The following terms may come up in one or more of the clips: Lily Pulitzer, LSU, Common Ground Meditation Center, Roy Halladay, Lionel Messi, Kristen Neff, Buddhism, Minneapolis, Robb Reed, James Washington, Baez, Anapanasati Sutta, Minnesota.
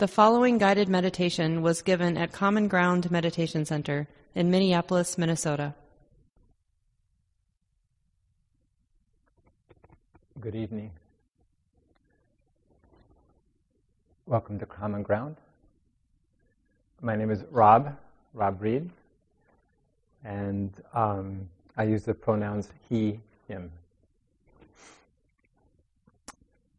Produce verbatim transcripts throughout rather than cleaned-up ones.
The following guided meditation was given at Common Ground Meditation Center in Minneapolis, Minnesota. Good evening. Welcome to Common Ground. My name is Robb, Robb Reed, and um, I use the pronouns he, him.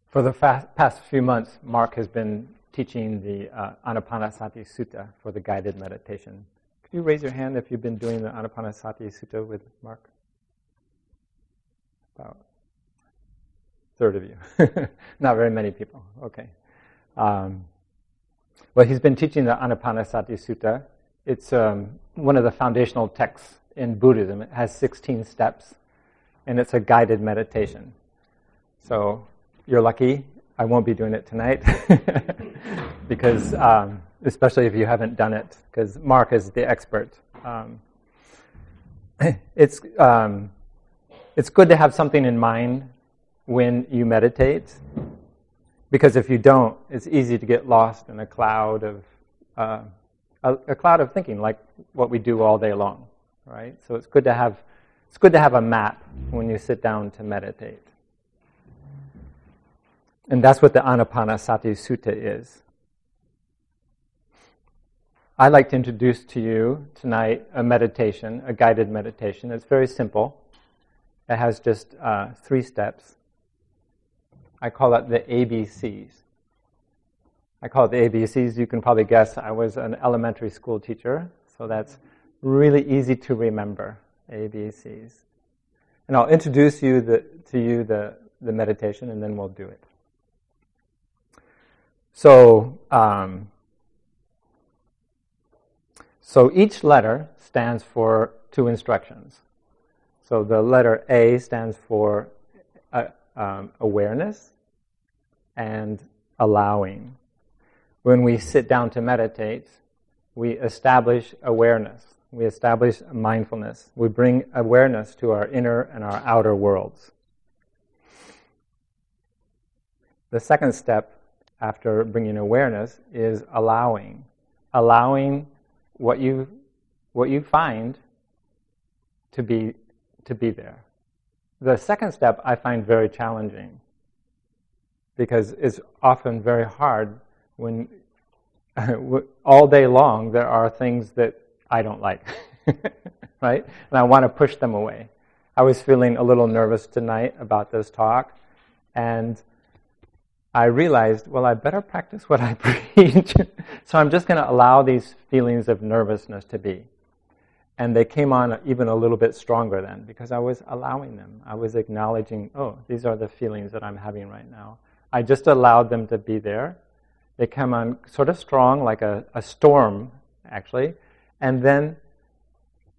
For the fa- past few months, Mark has been teaching the uh, Anapanasati Sutta for the guided meditation. Could you raise your hand if you've been doing the Anapanasati Sutta with Mark? About a third of you. Not very many people. Okay. Um, well, he's been teaching the Anapanasati Sutta. It's um, one of the foundational texts in Buddhism. It has sixteen steps, and it's a guided meditation. So you're lucky. I won't be doing it tonight, because um, especially if you haven't done it, because Mark is the expert. Um, it's um, it's good to have something in mind when you meditate, because if you don't, it's easy to get lost in a cloud of uh, a, a cloud of thinking, like what we do all day long, right? So it's good to have it's good to have a map when you sit down to meditate. And that's what the Anapanasati Sutta is. I'd like to introduce to you tonight a meditation, a guided meditation. It's very simple. It has just uh, three steps. I call it the A B Cs. I call it the A B Cs. You can probably guess I was an elementary school teacher, so that's really easy to remember, A B Cs. And I'll introduce you the, to you the, the meditation, and then we'll do it. So, um, so each letter stands for two instructions. So the letter A stands for uh, um, awareness and allowing. When we sit down to meditate, we establish awareness. We establish mindfulness. We bring awareness to our inner and our outer worlds. The second step after bringing awareness is allowing, allowing what you what you find to be to be there. The second step I find very challenging, because it's often very hard when all day long there are things that I don't like, right? And I want to push them away. I was feeling a little nervous tonight about this talk, and I realized, well, I better practice what I preach. So I'm just going to allow these feelings of nervousness to be. And they came on even a little bit stronger then, because I was allowing them. I was acknowledging, oh, these are the feelings that I'm having right now. I just allowed them to be there. They come on sort of strong, like a, a storm, actually. And then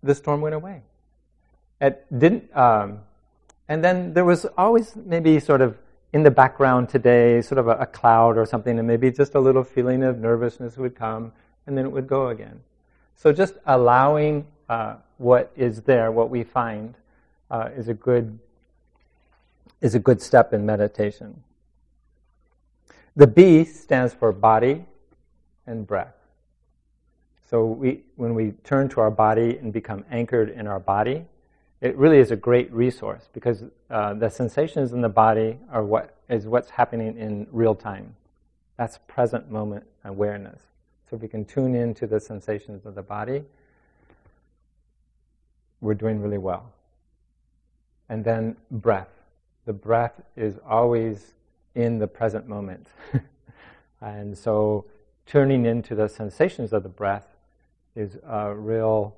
the storm went away. It didn't. Um, and then there was always maybe sort of in the background today, sort of a, a cloud or something, and maybe just a little feeling of nervousness would come, and then it would go again. So just allowing uh, what is there, what we find, uh, is a good is a good step in meditation. The B stands for body and breath. So we, when we turn to our body and become anchored in our body, it really is a great resource, because uh, the sensations in the body are what is what's happening in real time. That's present moment awareness. So if we can tune into the sensations of the body, we're doing really well. And then breath. The breath is always in the present moment. And so turning into the sensations of the breath is a real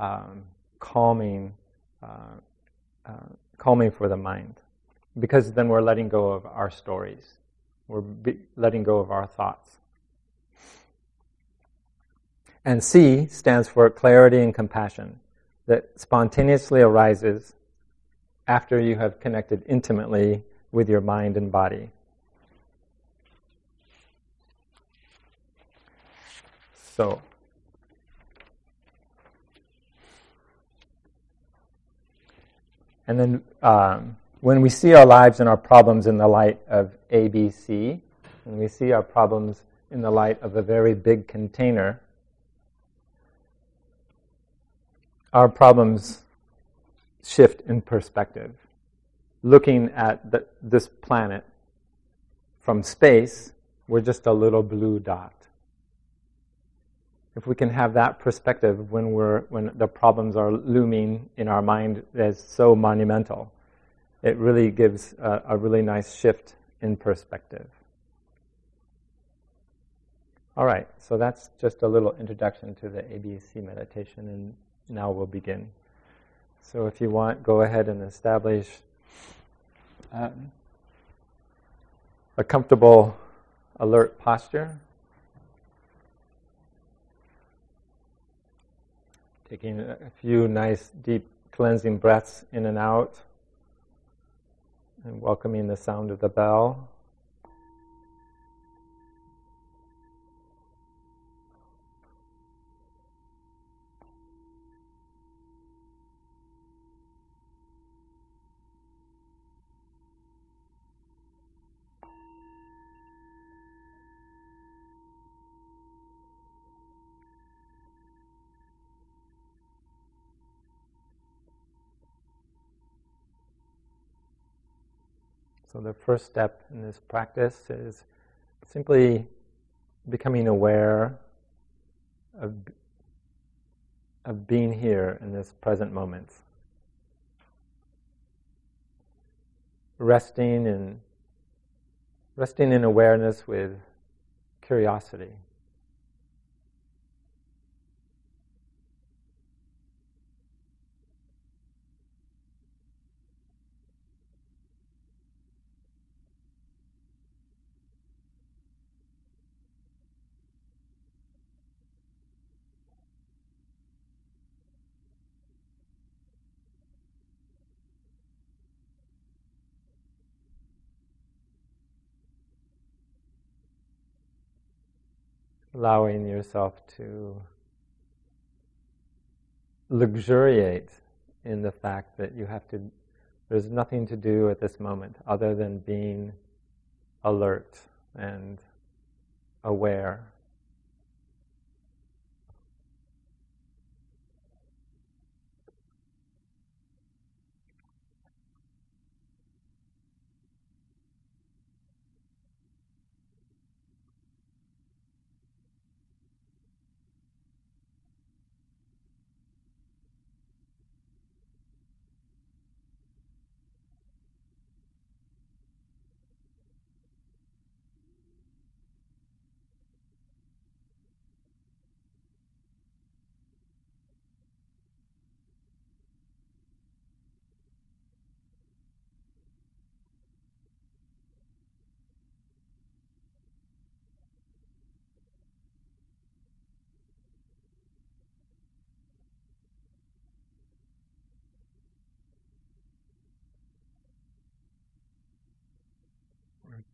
um, calming Uh, uh, calming for the mind, because then we're letting go of our stories. We're be- letting go of our thoughts. And C stands for clarity and compassion, that spontaneously arises after you have connected intimately with your mind and body. So And then um, when we see our lives and our problems in the light of A B C, when we see our problems in the light of a very big container, our problems shift in perspective. Looking at the, this planet from space, we're just a little blue dot. If we can have that perspective when we're when the problems are looming in our mind as so monumental, it really gives a, a really nice shift in perspective. All right, so that's just a little introduction to the A B C meditation, and now we'll begin. So if you want, go ahead and establish uh, a comfortable, alert posture. Taking a few nice, deep, cleansing breaths in and out, and welcoming the sound of the bell. So the first step in this practice is simply becoming aware of, of being here in this present moment. Resting in, resting in awareness with curiosity. Allowing yourself to luxuriate in the fact that you have to, there's nothing to do at this moment other than being alert and aware.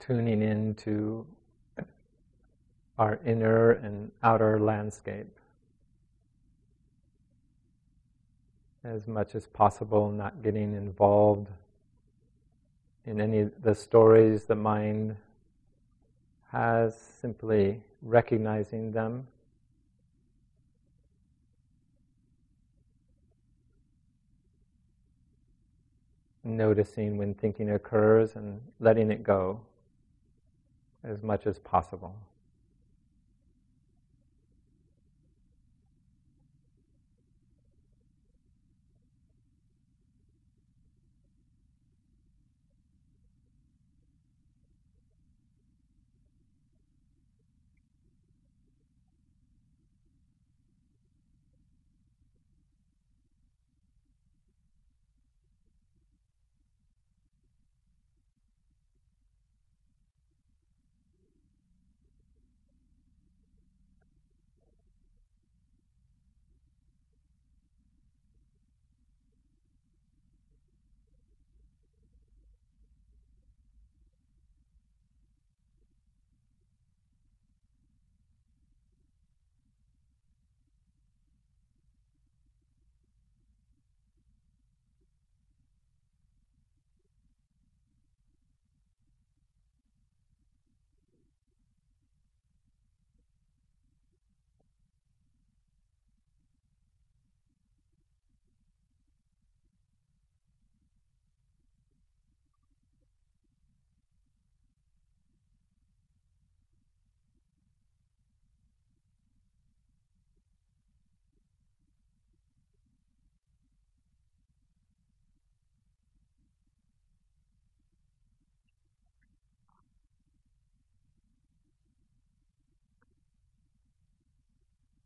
Tuning into our inner and outer landscape as much as possible, not getting involved in any of the stories the mind has, simply recognizing them. Noticing when thinking occurs and letting it go as much as possible.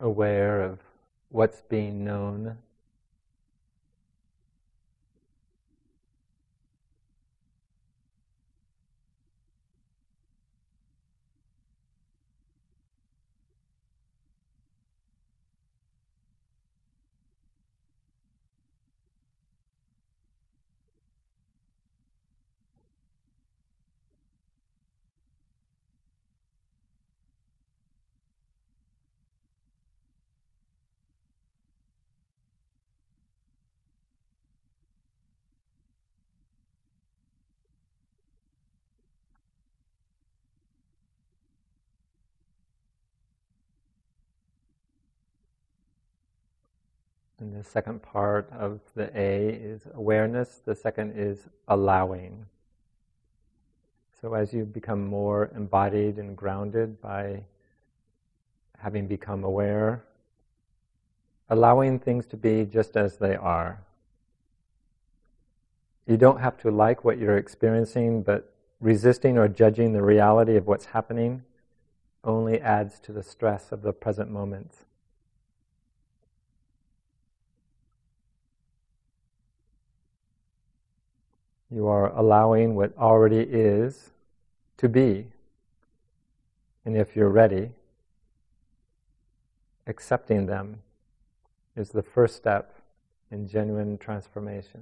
aware of what's being known. And the second part of the A is awareness. The second is allowing. So as you become more embodied and grounded by having become aware, allowing things to be just as they are. You don't have to like what you're experiencing, but resisting or judging the reality of what's happening only adds to the stress of the present moment. You are allowing what already is to be. And if you're ready, accepting them is the first step in genuine transformation.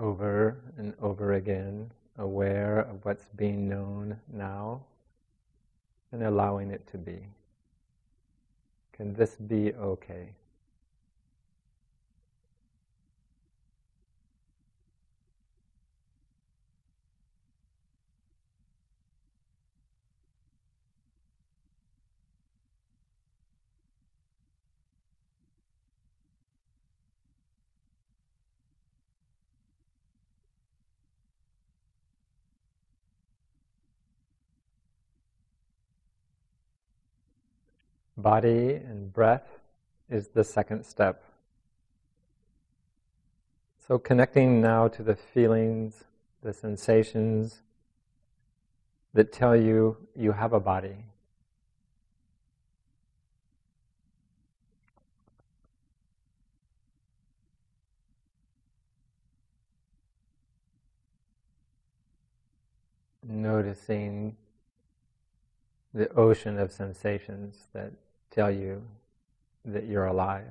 Over and over again, aware of what's being known now and allowing it to be. Can this be okay? Body and breath is the second step. So connecting now to the feelings, the sensations that tell you you have a body. Noticing the ocean of sensations that tell you that you're alive.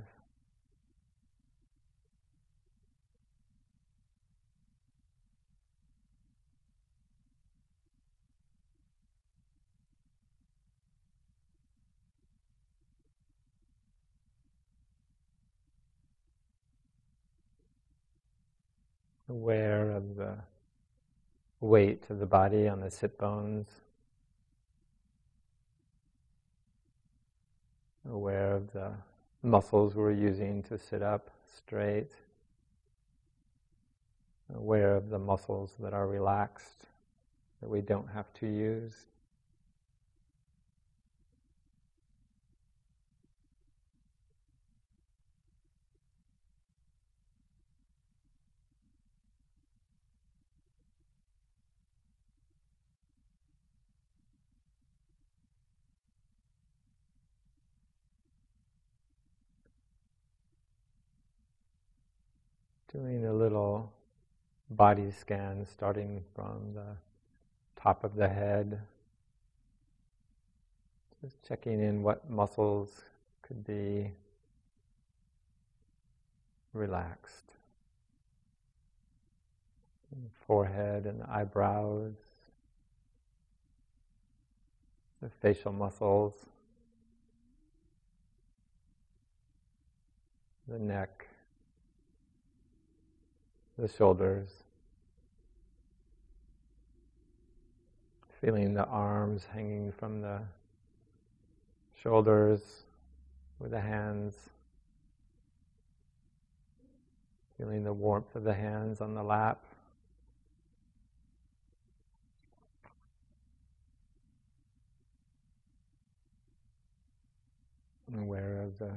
Aware of the weight of the body on the sit bones. Aware of the muscles we're using to sit up straight. Aware of the muscles that are relaxed, that we don't have to use. Doing a little body scan, starting from the top of the head. Just checking in what muscles could be relaxed. And forehead and eyebrows, the facial muscles, the neck, the shoulders, feeling the arms hanging from the shoulders with the hands, feeling the warmth of the hands on the lap. I'm aware of the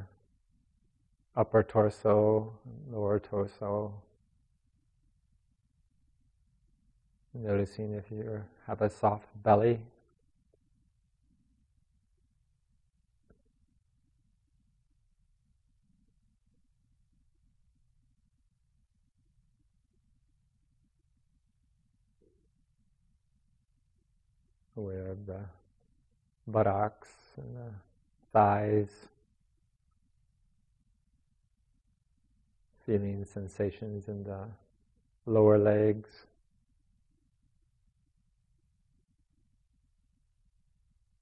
upper torso, lower torso. Noticing if you have a soft belly. Aware of the buttocks and the thighs. Feeling sensations in the lower legs.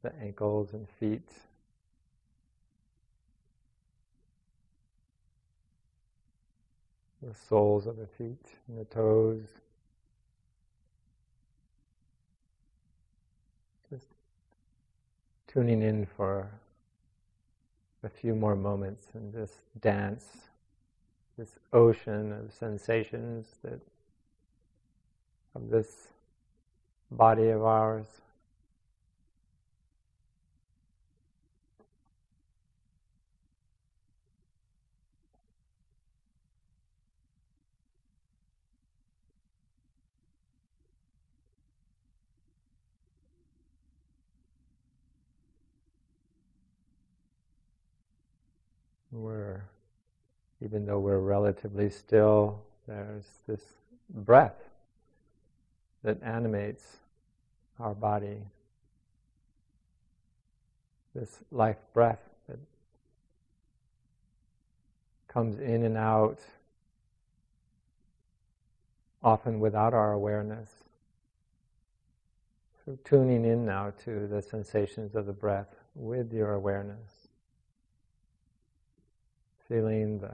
The ankles and feet. The soles of the feet and the toes. Just tuning in for a few more moments in this dance, this ocean of sensations that of this body of ours. We're, even though we're relatively still, there's this breath that animates our body. This life breath that comes in and out, often without our awareness. So tuning in now to the sensations of the breath with your awareness. Feeling the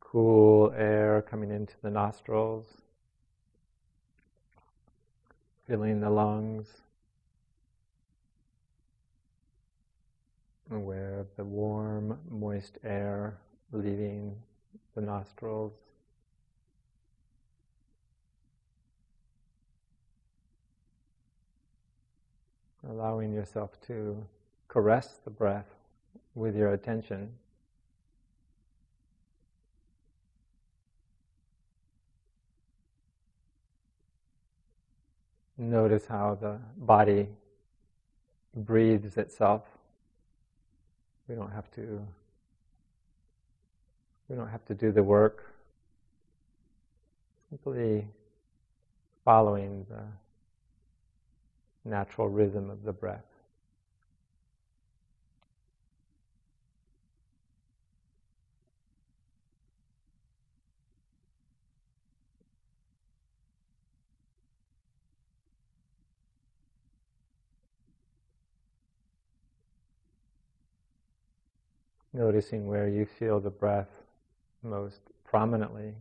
cool air coming into the nostrils, feeling the lungs, aware of the warm, moist air leaving the nostrils. Allowing yourself to caress the breath with your attention. Notice how the body breathes itself. We don't have to, we don't have to do the work. Simply following the natural rhythm of the breath. Noticing where you feel the breath most prominently.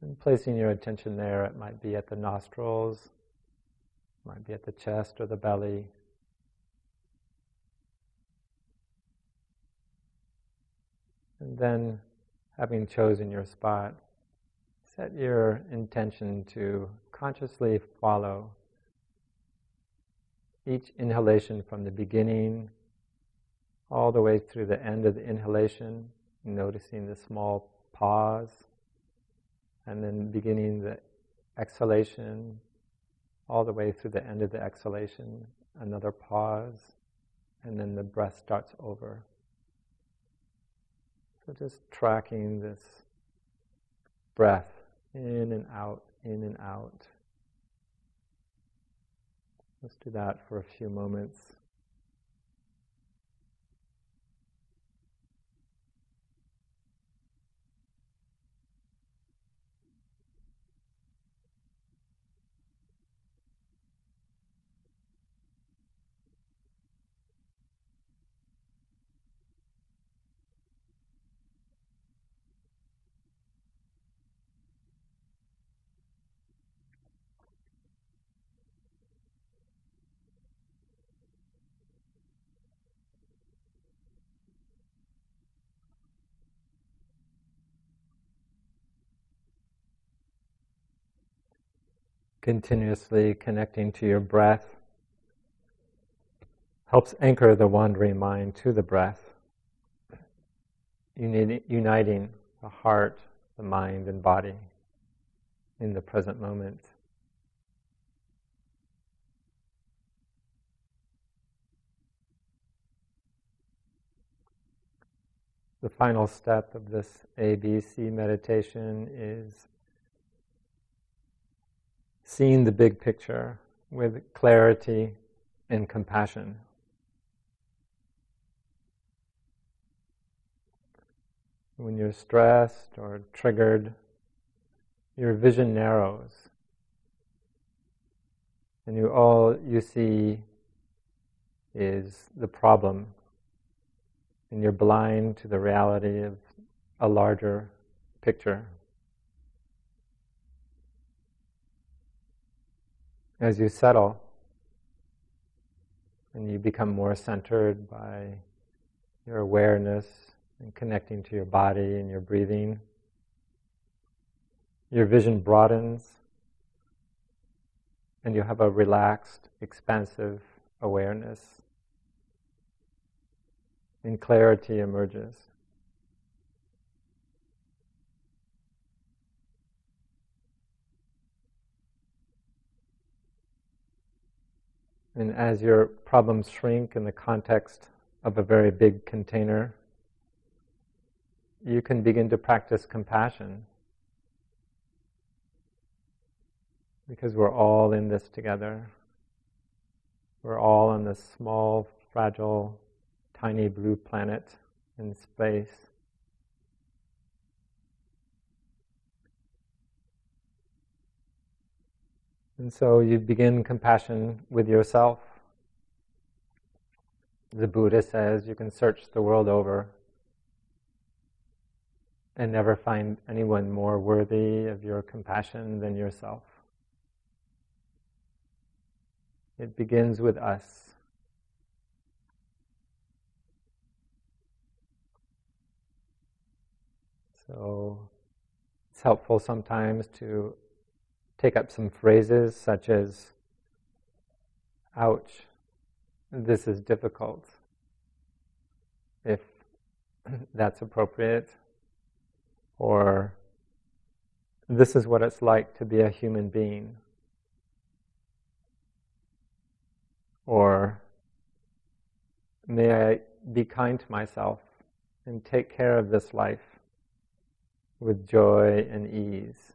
And placing your attention there, it might be at the nostrils, might be at the chest or the belly. And then, having chosen your spot, set your intention to consciously follow each inhalation from the beginning all the way through the end of the inhalation, noticing the small pause, and then beginning the exhalation all the way through the end of the exhalation, another pause, and then the breath starts over. So just tracking this breath In and out, in and out. Let's do that for a few moments. Continuously connecting to your breath helps anchor the wandering mind to the breath, uniting the heart, the mind, and body in the present moment. The final step of this A B C meditation is seeing the big picture with clarity and compassion. When you're stressed or triggered, your vision narrows, and you all you see is the problem, and you're blind to the reality of a larger picture. As you settle and you become more centered by your awareness and connecting to your body and your breathing, your vision broadens and you have a relaxed, expansive awareness, and clarity emerges. And as your problems shrink in the context of a very big container, you can begin to practice compassion, because we're all in this together. We're all on this small, fragile, tiny blue planet in space. And so you begin compassion with yourself. The Buddha says you can search the world over and never find anyone more worthy of your compassion than yourself. It begins with us. So it's helpful sometimes to take up some phrases such as, ouch, this is difficult, if that's appropriate, or this is what it's like to be a human being, or may I be kind to myself and take care of this life with joy and ease.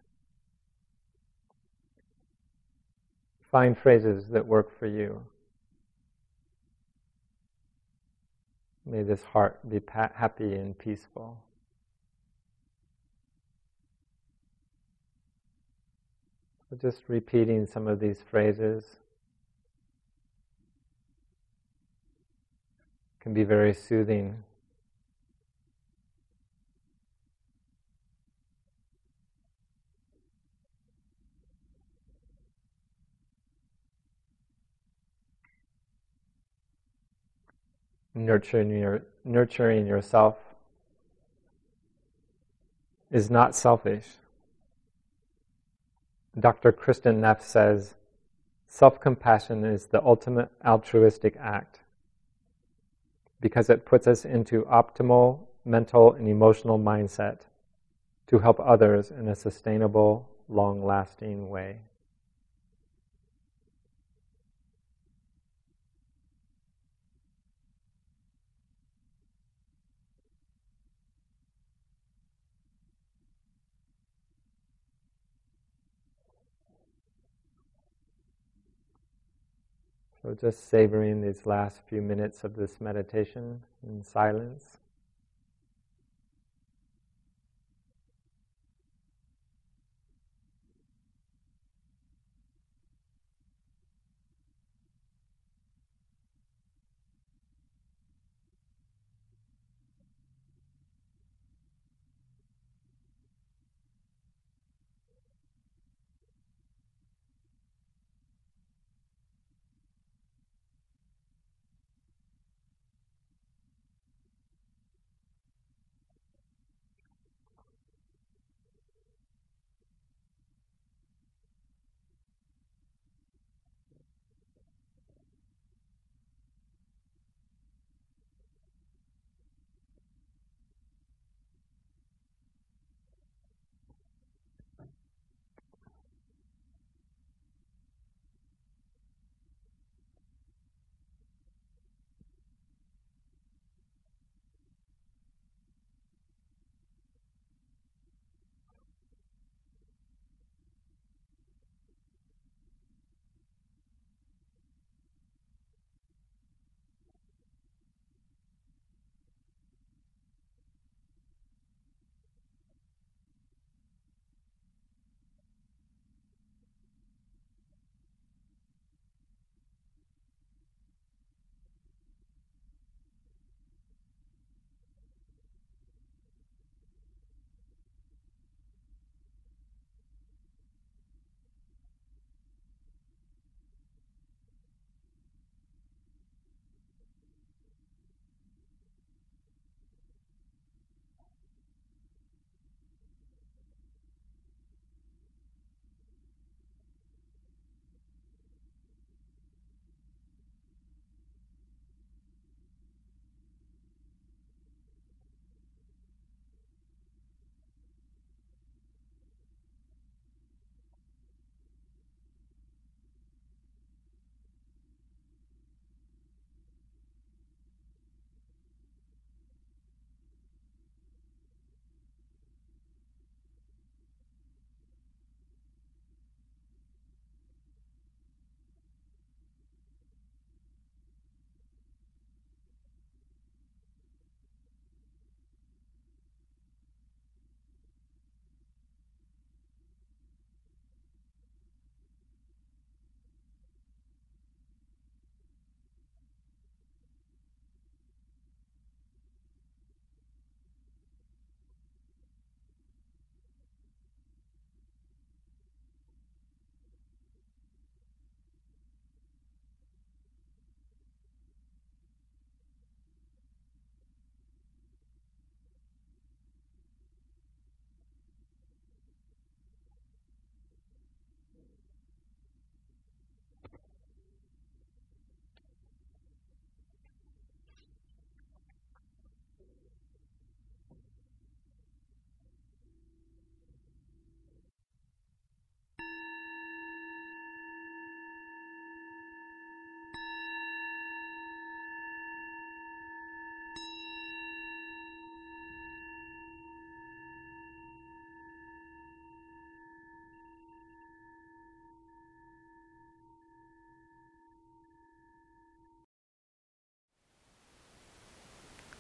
Find phrases that work for you. May this heart be pa- happy and peaceful. So just repeating some of these phrases can be very soothing. Nurturing your, nurturing yourself is not selfish. Doctor Kristen Neff says, self-compassion is the ultimate altruistic act because it puts us into optimal mental and emotional mindset to help others in a sustainable, long-lasting way. So just savoring these last few minutes of this meditation in silence.